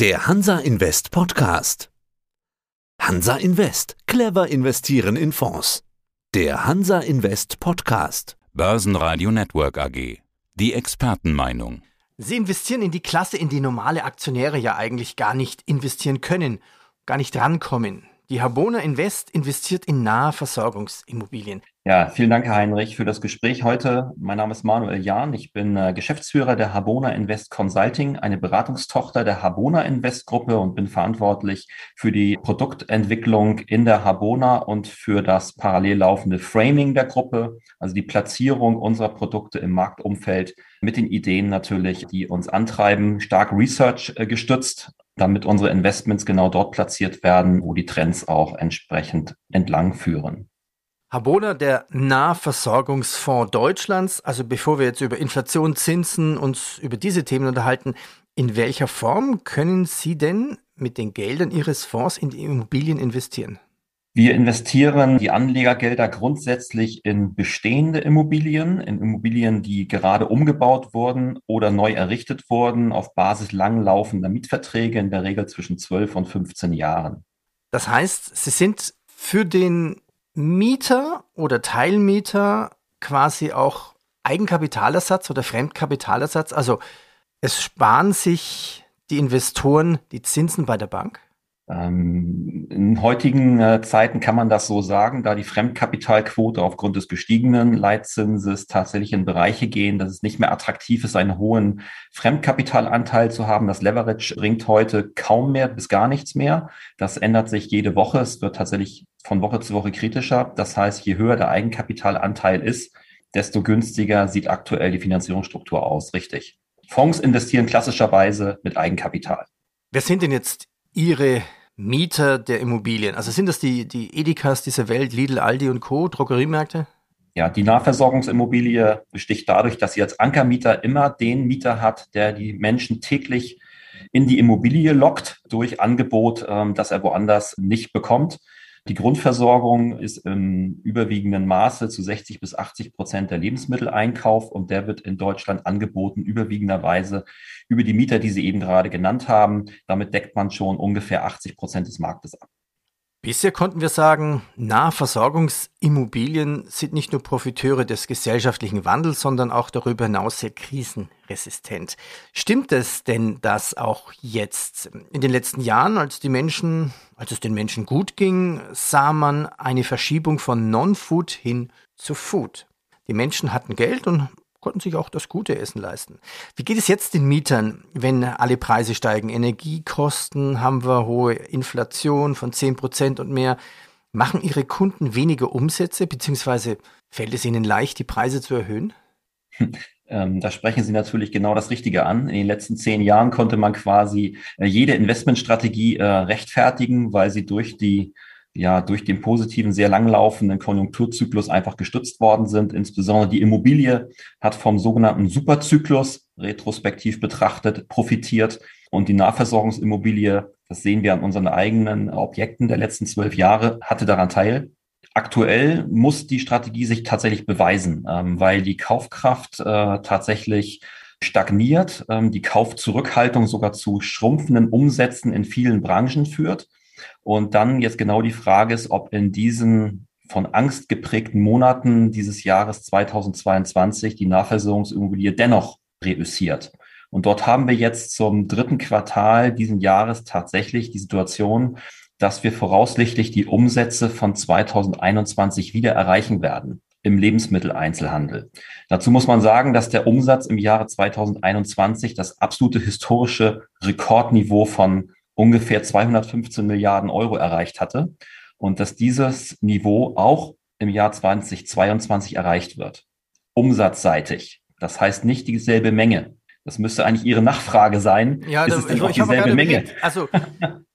Der Hansa Invest Podcast. Hansa Invest. Clever investieren in Fonds. Der Hansa Invest Podcast. Börsenradio Network AG. Die Expertenmeinung. Sie investieren in die Klasse, in die normale Aktionäre ja eigentlich gar nicht investieren können, gar nicht rankommen. Die Habona Invest investiert in nahe Versorgungsimmobilien. Ja, vielen Dank, Herr Heinrich, für das Gespräch heute. Mein Name ist Manuel Jahn. Ich bin Geschäftsführer der Habona Invest Consulting, eine Beratungstochter der Habona Invest Gruppe, und bin verantwortlich für die Produktentwicklung in der Habona und für das parallel laufende Framing der Gruppe, also die Platzierung unserer Produkte im Marktumfeld mit den Ideen natürlich, die uns antreiben, stark Research gestützt, damit unsere Investments genau dort platziert werden, wo die Trends auch entsprechend entlang führen. Habona, der Nahversorgungsfonds Deutschlands. Also bevor wir jetzt über Inflation, Zinsen uns über diese Themen unterhalten, in welcher Form können Sie denn mit den Geldern Ihres Fonds in die Immobilien investieren? Wir investieren die Anlegergelder grundsätzlich in bestehende Immobilien, in Immobilien, die gerade umgebaut wurden oder neu errichtet wurden, auf Basis langlaufender Mietverträge, in der Regel zwischen 12 und 15 Jahren. Das heißt, Sie sind für den Mieter oder Teilmieter quasi auch Eigenkapitalersatz oder Fremdkapitalersatz? Also es sparen sich die Investoren die Zinsen bei der Bank? In heutigen Zeiten kann man das so sagen, da die Fremdkapitalquote aufgrund des gestiegenen Leitzinses tatsächlich in Bereiche gehen, dass es nicht mehr attraktiv ist, einen hohen Fremdkapitalanteil zu haben. Das Leverage bringt heute kaum mehr bis gar nichts mehr. Das ändert sich jede Woche. Es wird tatsächlich von Woche zu Woche kritischer. Das heißt, je höher der Eigenkapitalanteil ist, desto günstiger sieht aktuell die Finanzierungsstruktur aus. Richtig. Fonds investieren klassischerweise mit Eigenkapital. Wer sind denn jetzt Ihre Mieter der Immobilien? Also sind das die Edekas dieser Welt, Lidl, Aldi und Co., Drogeriemärkte? Ja, die Nahversorgungsimmobilie besticht dadurch, dass sie als Ankermieter immer den Mieter hat, der die Menschen täglich in die Immobilie lockt durch Angebot, das er woanders nicht bekommt. Die Grundversorgung ist im überwiegenden Maße zu 60-80% der Lebensmitteleinkauf, und der wird in Deutschland angeboten, überwiegenderweise über die Mieter, die Sie eben gerade genannt haben. Damit deckt man schon ungefähr 80% des Marktes ab. Bisher konnten wir sagen, Nahversorgungsimmobilien sind nicht nur Profiteure des gesellschaftlichen Wandels, sondern auch darüber hinaus sehr krisenresistent. Stimmt es denn, dass auch jetzt in den letzten Jahren, als es den Menschen gut ging, sah man eine Verschiebung von Non-Food hin zu Food? Die Menschen hatten Geld und konnten sich auch das gute Essen leisten. Wie geht es jetzt den Mietern, wenn alle Preise steigen? Energiekosten haben wir, hohe Inflation von 10% und mehr. Machen Ihre Kunden weniger Umsätze, beziehungsweise fällt es ihnen leicht, die Preise zu erhöhen? Da sprechen Sie natürlich genau das Richtige an. In den letzten 10 Jahren konnte man quasi jede Investmentstrategie rechtfertigen, weil sie durch den positiven, sehr langlaufenden Konjunkturzyklus einfach gestützt worden sind. Insbesondere die Immobilie hat vom sogenannten Superzyklus, retrospektiv betrachtet, profitiert. Und die Nahversorgungsimmobilie, das sehen wir an unseren eigenen Objekten der letzten 12 Jahre, hatte daran teil. Aktuell muss die Strategie sich tatsächlich beweisen, weil die Kaufkraft tatsächlich stagniert, die Kaufzurückhaltung sogar zu schrumpfenden Umsätzen in vielen Branchen führt. Und dann jetzt genau die Frage ist, ob in diesen von Angst geprägten Monaten dieses Jahres 2022 die Nahversorgungsimmobilie dennoch reüssiert. Und dort haben wir jetzt zum 3. Quartal diesen Jahres tatsächlich die Situation, dass wir voraussichtlich die Umsätze von 2021 wieder erreichen werden im Lebensmitteleinzelhandel. Dazu muss man sagen, dass der Umsatz im Jahre 2021 das absolute historische Rekordniveau von ungefähr 215 Milliarden Euro erreicht hatte, und dass dieses Niveau auch im Jahr 2022 erreicht wird, umsatzseitig. Das heißt nicht dieselbe Menge. Das müsste eigentlich Ihre Nachfrage sein. Ja, ist es denn auch dieselbe Menge? Also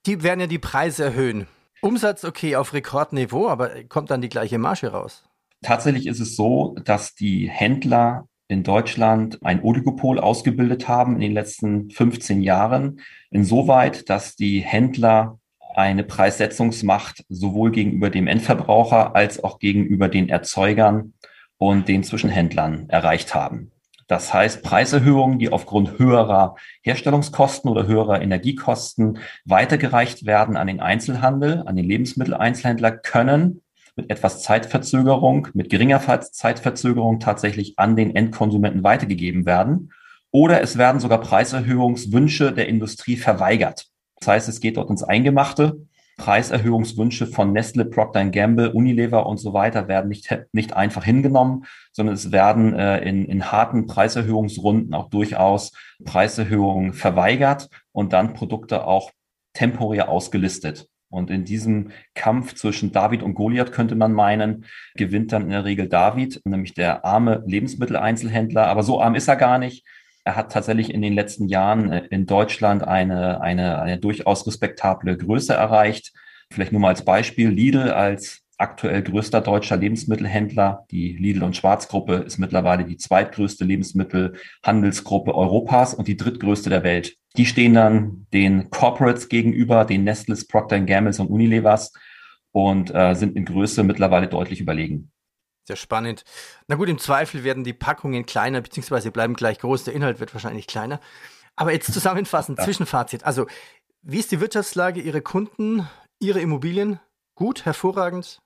die werden ja die Preise erhöhen. Umsatz okay auf Rekordniveau, aber kommt dann die gleiche Marge raus? Tatsächlich ist es so, dass die Händler in Deutschland ein Oligopol ausgebildet haben in den letzten 15 Jahren, insoweit, dass die Händler eine Preissetzungsmacht sowohl gegenüber dem Endverbraucher als auch gegenüber den Erzeugern und den Zwischenhändlern erreicht haben. Das heißt, Preiserhöhungen, die aufgrund höherer Herstellungskosten oder höherer Energiekosten weitergereicht werden an den Einzelhandel, an den Lebensmitteleinzelhändler, können mit etwas Zeitverzögerung, mit geringer Zeitverzögerung tatsächlich an den Endkonsumenten weitergegeben werden. Oder es werden sogar Preiserhöhungswünsche der Industrie verweigert. Das heißt, es geht dort ins Eingemachte. Preiserhöhungswünsche von Nestlé, Procter & Gamble, Unilever und so weiter werden nicht einfach hingenommen, sondern es werden in harten Preiserhöhungsrunden auch durchaus Preiserhöhungen verweigert und dann Produkte auch temporär ausgelistet. Und in diesem Kampf zwischen David und Goliath, könnte man meinen, gewinnt dann in der Regel David, nämlich der arme Lebensmitteleinzelhändler. Aber so arm ist er gar nicht. Er hat tatsächlich in den letzten Jahren in Deutschland eine durchaus respektable Größe erreicht. Vielleicht nur mal als Beispiel Lidl als aktuell größter deutscher Lebensmittelhändler. Die Lidl- und Schwarz-Gruppe ist mittlerweile die zweitgrößte Lebensmittelhandelsgruppe Europas und die drittgrößte der Welt. Die stehen dann den Corporates gegenüber, den Nestlés, Procter & Gambles und Unilevers und sind in Größe mittlerweile deutlich überlegen. Sehr spannend. Na gut, im Zweifel werden die Packungen kleiner, beziehungsweise bleiben gleich groß, der Inhalt wird wahrscheinlich kleiner. Aber jetzt zusammenfassend, Zwischenfazit. Also, wie ist die Wirtschaftslage Ihrer Kunden, Ihre Immobilien? Gut, hervorragend?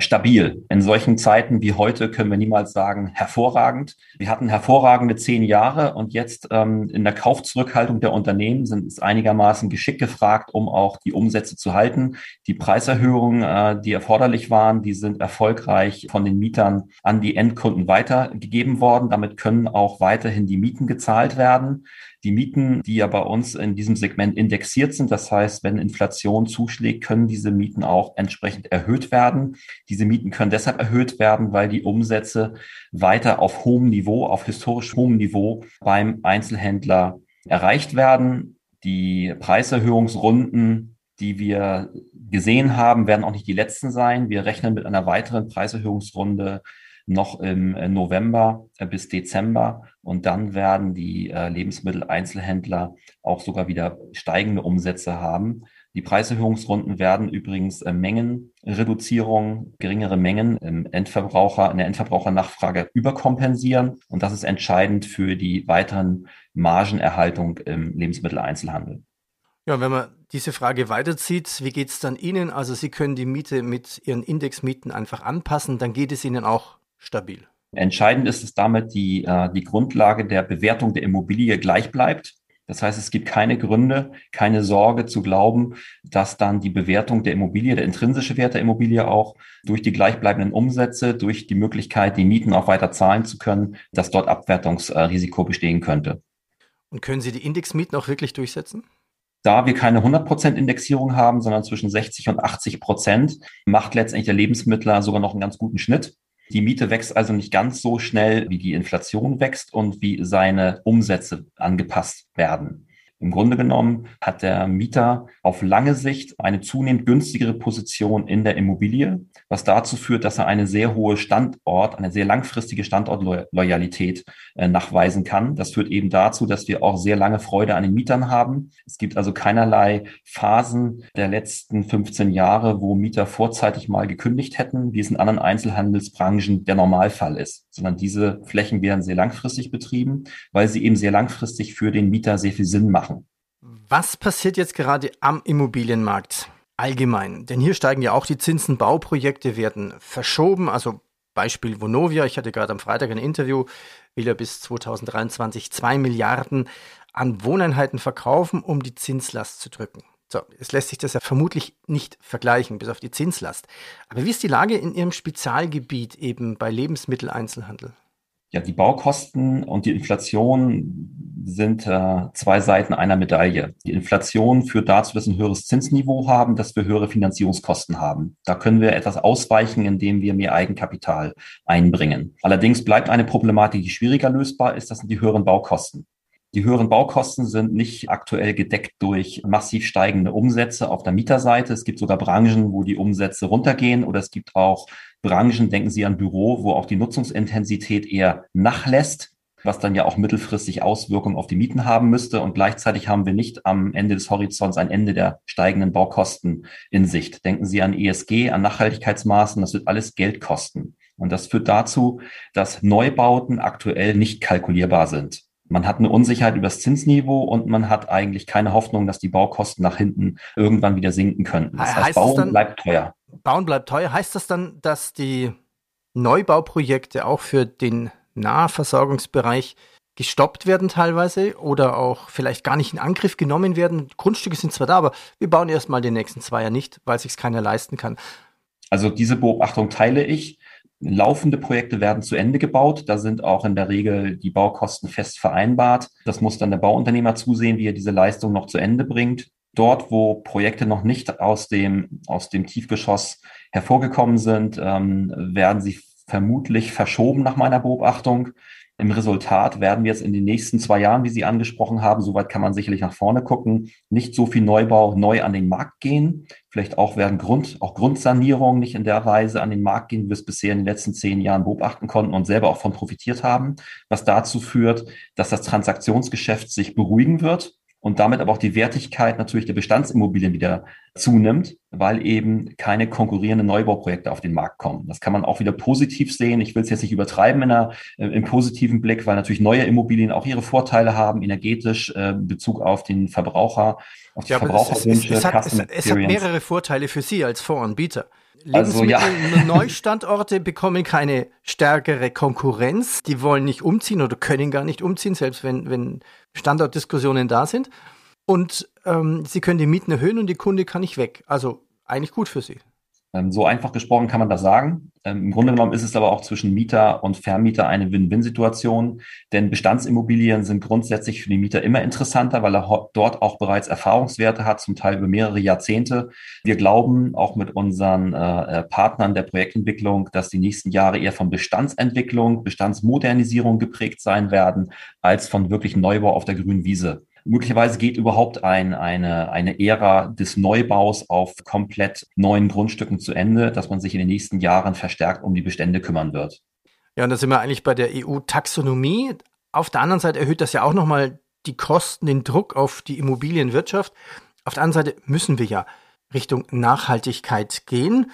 Stabil. In solchen Zeiten wie heute können wir niemals sagen, hervorragend. Wir hatten hervorragende 10 Jahre und jetzt in der Kaufzurückhaltung der Unternehmen sind es einigermaßen Geschick gefragt, um auch die Umsätze zu halten. Die Preiserhöhungen, die erforderlich waren, die sind erfolgreich von den Mietern an die Endkunden weitergegeben worden. Damit können auch weiterhin die Mieten gezahlt werden. Die Mieten, die ja bei uns in diesem Segment indexiert sind, das heißt, wenn Inflation zuschlägt, können diese Mieten auch entsprechend erhöht werden. Diese Mieten können deshalb erhöht werden, weil die Umsätze weiter auf hohem Niveau, auf historisch hohem Niveau beim Einzelhändler erreicht werden. Die Preiserhöhungsrunden, die wir gesehen haben, werden auch nicht die letzten sein. Wir rechnen mit einer weiteren Preiserhöhungsrunde noch im November bis Dezember. Und dann werden die Lebensmitteleinzelhändler auch sogar wieder steigende Umsätze haben. Die Preiserhöhungsrunden werden übrigens Mengenreduzierungen, geringere Mengen im Endverbraucher, in der Endverbrauchernachfrage überkompensieren. Und das ist entscheidend für die weiteren Margenerhaltung im Lebensmitteleinzelhandel. Ja, wenn man diese Frage weiterzieht, wie geht es dann Ihnen? Also Sie können die Miete mit Ihren Indexmieten einfach anpassen, dann geht es Ihnen auch stabil. Entscheidend ist, dass damit die Grundlage der Bewertung der Immobilie gleich bleibt. Das heißt, es gibt keine Gründe, keine Sorge zu glauben, dass dann die Bewertung der Immobilie, der intrinsische Wert der Immobilie auch durch die gleichbleibenden Umsätze, durch die Möglichkeit, die Mieten auch weiter zahlen zu können, dass dort Abwertungsrisiko bestehen könnte. Und können Sie die Indexmieten auch wirklich durchsetzen? Da wir keine 100% Indexierung haben, sondern zwischen 60 und 80%, macht letztendlich der Lebensmittler sogar noch einen ganz guten Schnitt. Die Miete wächst also nicht ganz so schnell, wie die Inflation wächst und wie seine Umsätze angepasst werden. Im Grunde genommen hat der Mieter auf lange Sicht eine zunehmend günstigere Position in der Immobilie, was dazu führt, dass er eine sehr hohe eine sehr langfristige Standortloyalität nachweisen kann. Das führt eben dazu, dass wir auch sehr lange Freude an den Mietern haben. Es gibt also keinerlei Phasen der letzten 15 Jahre, wo Mieter vorzeitig mal gekündigt hätten, wie es in anderen Einzelhandelsbranchen der Normalfall ist, sondern diese Flächen werden sehr langfristig betrieben, weil sie eben sehr langfristig für den Mieter sehr viel Sinn machen. Was passiert jetzt gerade am Immobilienmarkt allgemein? Denn hier steigen ja auch die Zinsen, Bauprojekte werden verschoben. Also Beispiel Vonovia, ich hatte gerade am Freitag ein Interview, will er bis 2023 $2 Milliarden an Wohneinheiten verkaufen, um die Zinslast zu drücken. So, es lässt sich das ja vermutlich nicht vergleichen, bis auf die Zinslast. Aber wie ist die Lage in Ihrem Spezialgebiet eben bei Lebensmitteleinzelhandel? Ja, die Baukosten und die Inflation sind zwei Seiten einer Medaille. Die Inflation führt dazu, dass wir ein höheres Zinsniveau haben, dass wir höhere Finanzierungskosten haben. Da können wir etwas ausweichen, indem wir mehr Eigenkapital einbringen. Allerdings bleibt eine Problematik, die schwieriger lösbar ist, das sind die höheren Baukosten. Die höheren Baukosten sind nicht aktuell gedeckt durch massiv steigende Umsätze auf der Mieterseite. Es gibt sogar Branchen, wo die Umsätze runtergehen, oder es gibt auch Branchen, denken Sie an Büro, wo auch die Nutzungsintensität eher nachlässt, was dann ja auch mittelfristig Auswirkungen auf die Mieten haben müsste. Und gleichzeitig haben wir nicht am Ende des Horizonts ein Ende der steigenden Baukosten in Sicht. Denken Sie an ESG, an Nachhaltigkeitsmaßen, das wird alles Geld kosten. Und das führt dazu, dass Neubauten aktuell nicht kalkulierbar sind. Man hat eine Unsicherheit über das Zinsniveau und man hat eigentlich keine Hoffnung, dass die Baukosten nach hinten irgendwann wieder sinken könnten. Das heißt, Bauen bleibt teuer. Bauen bleibt teuer. Heißt das dann, dass die Neubauprojekte auch für den Nahversorgungsbereich gestoppt werden teilweise oder auch vielleicht gar nicht in Angriff genommen werden? Grundstücke sind zwar da, aber wir bauen erstmal den nächsten 2 Jahre nicht, weil sich es keiner leisten kann. Also diese Beobachtung teile ich. Laufende Projekte werden zu Ende gebaut. Da sind auch in der Regel die Baukosten fest vereinbart. Das muss dann der Bauunternehmer zusehen, wie er diese Leistung noch zu Ende bringt. Dort, wo Projekte noch nicht aus dem Tiefgeschoss hervorgekommen sind, werden sie vermutlich verschoben nach meiner Beobachtung. Im Resultat werden wir jetzt in den nächsten 2 Jahren, wie Sie angesprochen haben, soweit kann man sicherlich nach vorne gucken, nicht so viel Neubau neu an den Markt gehen. Vielleicht auch werden Grundsanierungen nicht in der Weise an den Markt gehen, wie wir es bisher in den letzten 10 Jahren beobachten konnten und selber auch von profitiert haben, was dazu führt, dass das Transaktionsgeschäft sich beruhigen wird und damit aber auch die Wertigkeit natürlich der Bestandsimmobilien wieder zunimmt, weil eben keine konkurrierenden Neubauprojekte auf den Markt kommen. Das kann man auch wieder positiv sehen. Ich will es jetzt nicht übertreiben im positiven Blick, weil natürlich neue Immobilien auch ihre Vorteile haben, energetisch in Bezug auf den Verbraucher, auf die Verbraucherwünsche. Es hat mehrere Vorteile für Sie als Voranbieter. Lebensmittel, also, ja. Neustandorte bekommen keine stärkere Konkurrenz. Die wollen nicht umziehen oder können gar nicht umziehen, selbst wenn Standortdiskussionen da sind. Und sie können die Mieten erhöhen und der Kunde kann nicht weg. Also eigentlich gut für Sie. So einfach gesprochen kann man das sagen. Im Grunde genommen ist es aber auch zwischen Mieter und Vermieter eine Win-Win-Situation, denn Bestandsimmobilien sind grundsätzlich für die Mieter immer interessanter, weil er dort auch bereits Erfahrungswerte hat, zum Teil über mehrere Jahrzehnte. Wir glauben auch mit unseren Partnern der Projektentwicklung, dass die nächsten Jahre eher von Bestandsentwicklung, Bestandsmodernisierung geprägt sein werden, als von wirklichen Neubau auf der grünen Wiese. Möglicherweise geht überhaupt eine Ära des Neubaus auf komplett neuen Grundstücken zu Ende, dass man sich in den nächsten Jahren verstärkt um die Bestände kümmern wird. Ja, und da sind wir eigentlich bei der EU-Taxonomie. Auf der anderen Seite erhöht das ja auch nochmal die Kosten, den Druck auf die Immobilienwirtschaft. Auf der anderen Seite müssen wir ja Richtung Nachhaltigkeit gehen.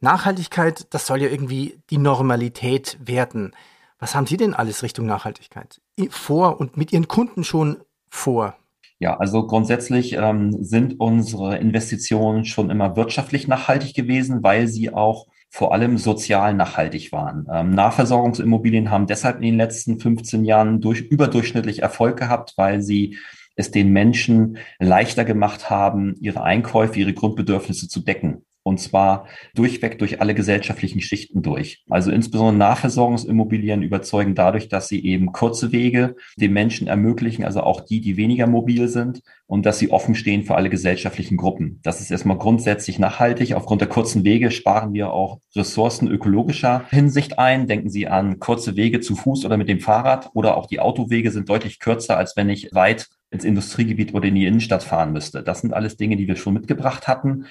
Nachhaltigkeit, das soll ja irgendwie die Normalität werden. Was haben Sie denn alles Richtung Nachhaltigkeit vor und mit Ihren Kunden schon vor? Ja, also grundsätzlich sind unsere Investitionen schon immer wirtschaftlich nachhaltig gewesen, weil sie auch vor allem sozial nachhaltig waren. Nahversorgungsimmobilien haben deshalb in den letzten 15 Jahren überdurchschnittlich Erfolg gehabt, weil sie es den Menschen leichter gemacht haben, ihre Einkäufe, ihre Grundbedürfnisse zu decken. Und zwar durchweg durch alle gesellschaftlichen Schichten durch. Also insbesondere Nahversorgungsimmobilien überzeugen dadurch, dass sie eben kurze Wege den Menschen ermöglichen, also auch die weniger mobil sind und dass sie offen stehen für alle gesellschaftlichen Gruppen. Das ist erstmal grundsätzlich nachhaltig. Aufgrund der kurzen Wege sparen wir auch Ressourcen ökologischer Hinsicht ein. Denken Sie an kurze Wege zu Fuß oder mit dem Fahrrad oder auch die Autowege sind deutlich kürzer, als wenn ich weit ins Industriegebiet oder in die Innenstadt fahren müsste. Das sind alles Dinge, die wir schon mitgebracht hatten.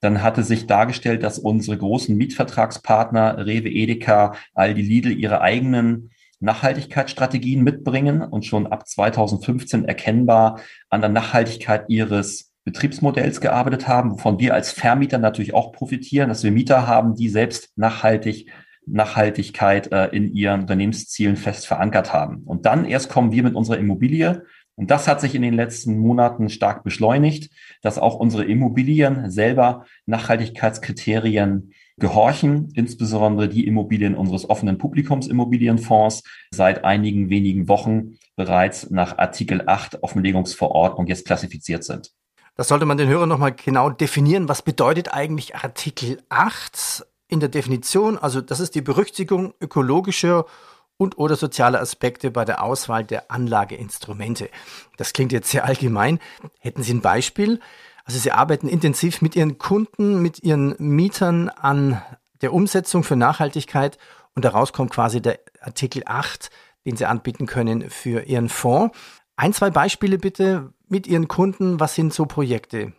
Dann hatte sich dargestellt, dass unsere großen Mietvertragspartner Rewe, Edeka, Aldi, Lidl ihre eigenen Nachhaltigkeitsstrategien mitbringen und schon ab 2015 erkennbar an der Nachhaltigkeit ihres Betriebsmodells gearbeitet haben, wovon wir als Vermieter natürlich auch profitieren, dass wir Mieter haben, die selbst Nachhaltigkeit in ihren Unternehmenszielen fest verankert haben. Und dann erst kommen wir mit unserer Immobilie. Und das hat sich in den letzten Monaten stark beschleunigt, dass auch unsere Immobilien selber Nachhaltigkeitskriterien gehorchen, insbesondere die Immobilien unseres offenen Publikumsimmobilienfonds seit einigen wenigen Wochen bereits nach Artikel 8 Offenlegungsverordnung jetzt klassifiziert sind. Das sollte man den Hörern nochmal genau definieren. Was bedeutet eigentlich Artikel 8 in der Definition? Also das ist die Berücksichtigung ökologischer und oder soziale Aspekte bei der Auswahl der Anlageinstrumente. Das klingt jetzt sehr allgemein. Hätten Sie ein Beispiel? Also Sie arbeiten intensiv mit Ihren Kunden, mit Ihren Mietern an der Umsetzung für Nachhaltigkeit und daraus kommt quasi der Artikel 8, den Sie anbieten können für Ihren Fonds. 1, 2 Beispiele bitte mit Ihren Kunden. Was sind so Projekte?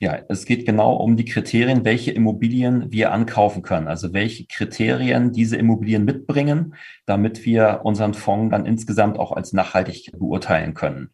Ja, es geht genau um die Kriterien, welche Immobilien wir ankaufen können, also welche Kriterien diese Immobilien mitbringen, damit wir unseren Fonds dann insgesamt auch als nachhaltig beurteilen können.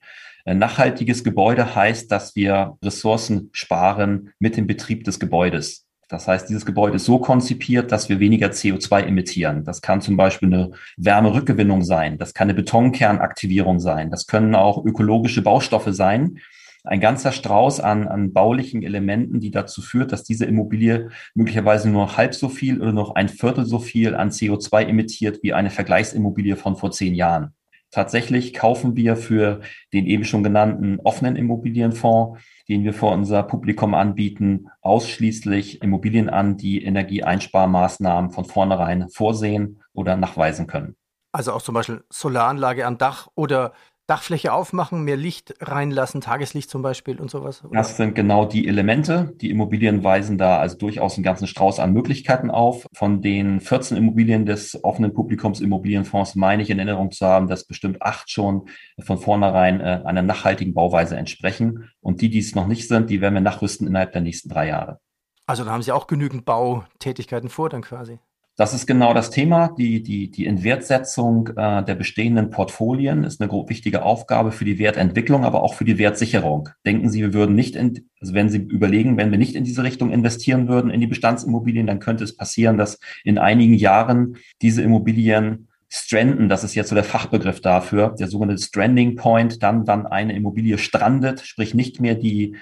Ein nachhaltiges Gebäude heißt, dass wir Ressourcen sparen mit dem Betrieb des Gebäudes. Das heißt, dieses Gebäude ist so konzipiert, dass wir weniger CO2 emittieren. Das kann zum Beispiel eine Wärmerückgewinnung sein. Das kann eine Betonkernaktivierung sein. Das können auch ökologische Baustoffe sein. Ein ganzer Strauß an baulichen Elementen, die dazu führt, dass diese Immobilie möglicherweise nur noch halb so viel oder noch ein Viertel so viel an CO2 emittiert wie eine Vergleichsimmobilie von vor 10 Jahren. Tatsächlich kaufen wir für den eben schon genannten offenen Immobilienfonds, den wir vor unser Publikum anbieten, ausschließlich Immobilien an, die Energieeinsparmaßnahmen von vornherein vorsehen oder nachweisen können. Also auch zum Beispiel Solaranlage am Dach oder Dachfläche aufmachen, mehr Licht reinlassen, Tageslicht zum Beispiel und sowas? Oder? Das sind genau die Elemente. Die Immobilien weisen da also durchaus einen ganzen Strauß an Möglichkeiten auf. Von den 14 Immobilien des offenen Publikums Immobilienfonds meine ich in Erinnerung zu haben, dass bestimmt 8 schon von vornherein einer nachhaltigen Bauweise entsprechen. Und die, die es noch nicht sind, die werden wir nachrüsten innerhalb der nächsten 3 Jahre. Also da haben Sie auch genügend Bautätigkeiten vor dann quasi? Das ist genau das Thema. Die Inwertsetzung der bestehenden Portfolien ist eine wichtige Aufgabe für die Wertentwicklung, aber auch für die Wertsicherung. Denken Sie, wir würden nicht, wenn wir nicht in diese Richtung investieren würden, in die Bestandsimmobilien, dann könnte es passieren, dass in einigen Jahren diese Immobilien stranden, das ist jetzt so der Fachbegriff dafür, der sogenannte Stranding Point, dann eine Immobilie strandet, sprich nicht mehr die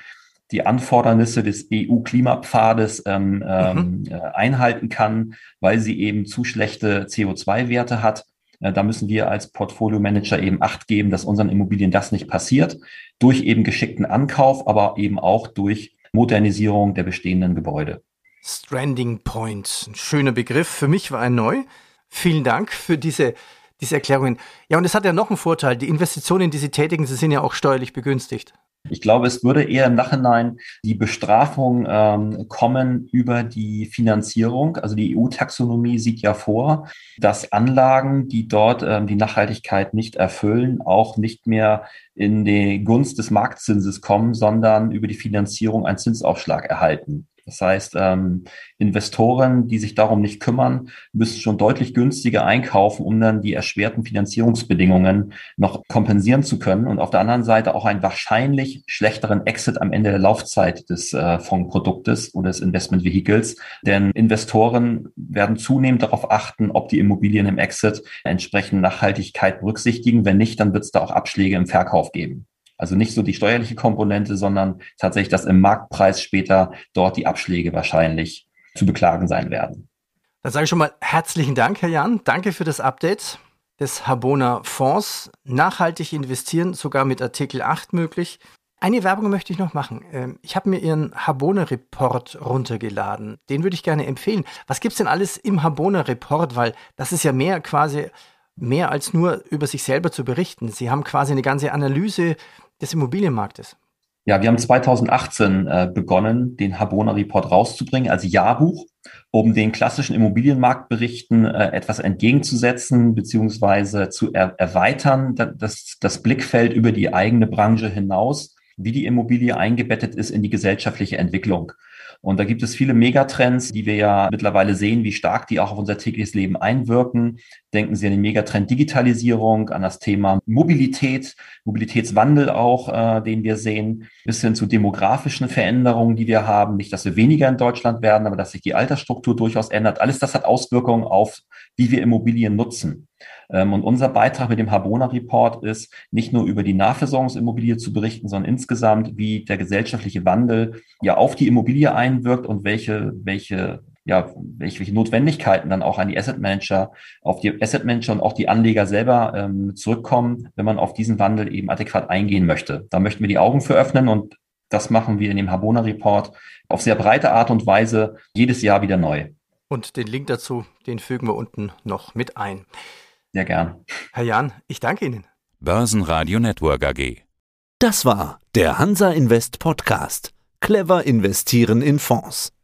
Anfordernisse des EU-Klimapfades einhalten kann, weil sie eben zu schlechte CO2-Werte hat. Da müssen wir als Portfolio-Manager eben Acht geben, dass unseren Immobilien das nicht passiert, durch eben geschickten Ankauf, aber eben auch durch Modernisierung der bestehenden Gebäude. Stranding Point, ein schöner Begriff. Für mich war er neu. Vielen Dank für diese Erklärungen. Ja, und es hat ja noch einen Vorteil. Die Investitionen, die Sie tätigen, sie sind ja auch steuerlich begünstigt. Ich glaube, es würde eher im Nachhinein die Bestrafung kommen über die Finanzierung. Also die EU-Taxonomie sieht ja vor, dass Anlagen, die dort die Nachhaltigkeit nicht erfüllen, auch nicht mehr in die Gunst des Marktzinses kommen, sondern über die Finanzierung einen Zinsaufschlag erhalten. Das heißt, Investoren, die sich darum nicht kümmern, müssen schon deutlich günstiger einkaufen, um dann die erschwerten Finanzierungsbedingungen noch kompensieren zu können und auf der anderen Seite auch einen wahrscheinlich schlechteren Exit am Ende der Laufzeit des Fondsproduktes oder des Investmentvehikels. Denn Investoren werden zunehmend darauf achten, ob die Immobilien im Exit entsprechend Nachhaltigkeit berücksichtigen. Wenn nicht, dann wird es da auch Abschläge im Verkauf geben. Also nicht so die steuerliche Komponente, sondern tatsächlich, dass im Marktpreis später dort die Abschläge wahrscheinlich zu beklagen sein werden. Dann sage ich schon mal herzlichen Dank, Herr Jahn. Danke für das Update des Habona Fonds. Nachhaltig investieren, sogar mit Artikel 8 möglich. Eine Werbung möchte ich noch machen. Ich habe mir Ihren Habona Report runtergeladen. Den würde ich gerne empfehlen. Was gibt es denn alles im Habona Report? Weil das ist ja mehr als nur über sich selber zu berichten. Sie haben quasi eine ganze Analyse des Immobilienmarktes. Ja, wir haben 2018 begonnen, den Habona Report rauszubringen als Jahrbuch, um den klassischen Immobilienmarktberichten etwas entgegenzusetzen bzw. zu erweitern, das Blickfeld über die eigene Branche hinaus, wie die Immobilie eingebettet ist in die gesellschaftliche Entwicklung. Und da gibt es viele Megatrends, die wir ja mittlerweile sehen, wie stark die auch auf unser tägliches Leben einwirken. Denken Sie an den Megatrend Digitalisierung, an das Thema Mobilität, Mobilitätswandel auch, den wir sehen, bis hin zu demografischen Veränderungen, die wir haben. Nicht, dass wir weniger in Deutschland werden, aber dass sich die Altersstruktur durchaus ändert. Alles das hat Auswirkungen auf, wie wir Immobilien nutzen. Und unser Beitrag mit dem Habona Report ist, nicht nur über die Nahversorgungsimmobilie zu berichten, sondern insgesamt, wie der gesellschaftliche Wandel ja auf die Immobilie einwirkt und welche Notwendigkeiten dann auch an die Asset Manager, auf die Asset Manager und auch die Anleger selber zurückkommen, wenn man auf diesen Wandel eben adäquat eingehen möchte. Da möchten wir die Augen für öffnen und das machen wir in dem Habona Report auf sehr breite Art und Weise jedes Jahr wieder neu. Und den Link dazu, den fügen wir unten noch mit ein. Sehr gern. Herr Jahn, ich danke Ihnen. Börsenradio Network AG. Das war der Hansa Invest Podcast. Clever investieren in Fonds.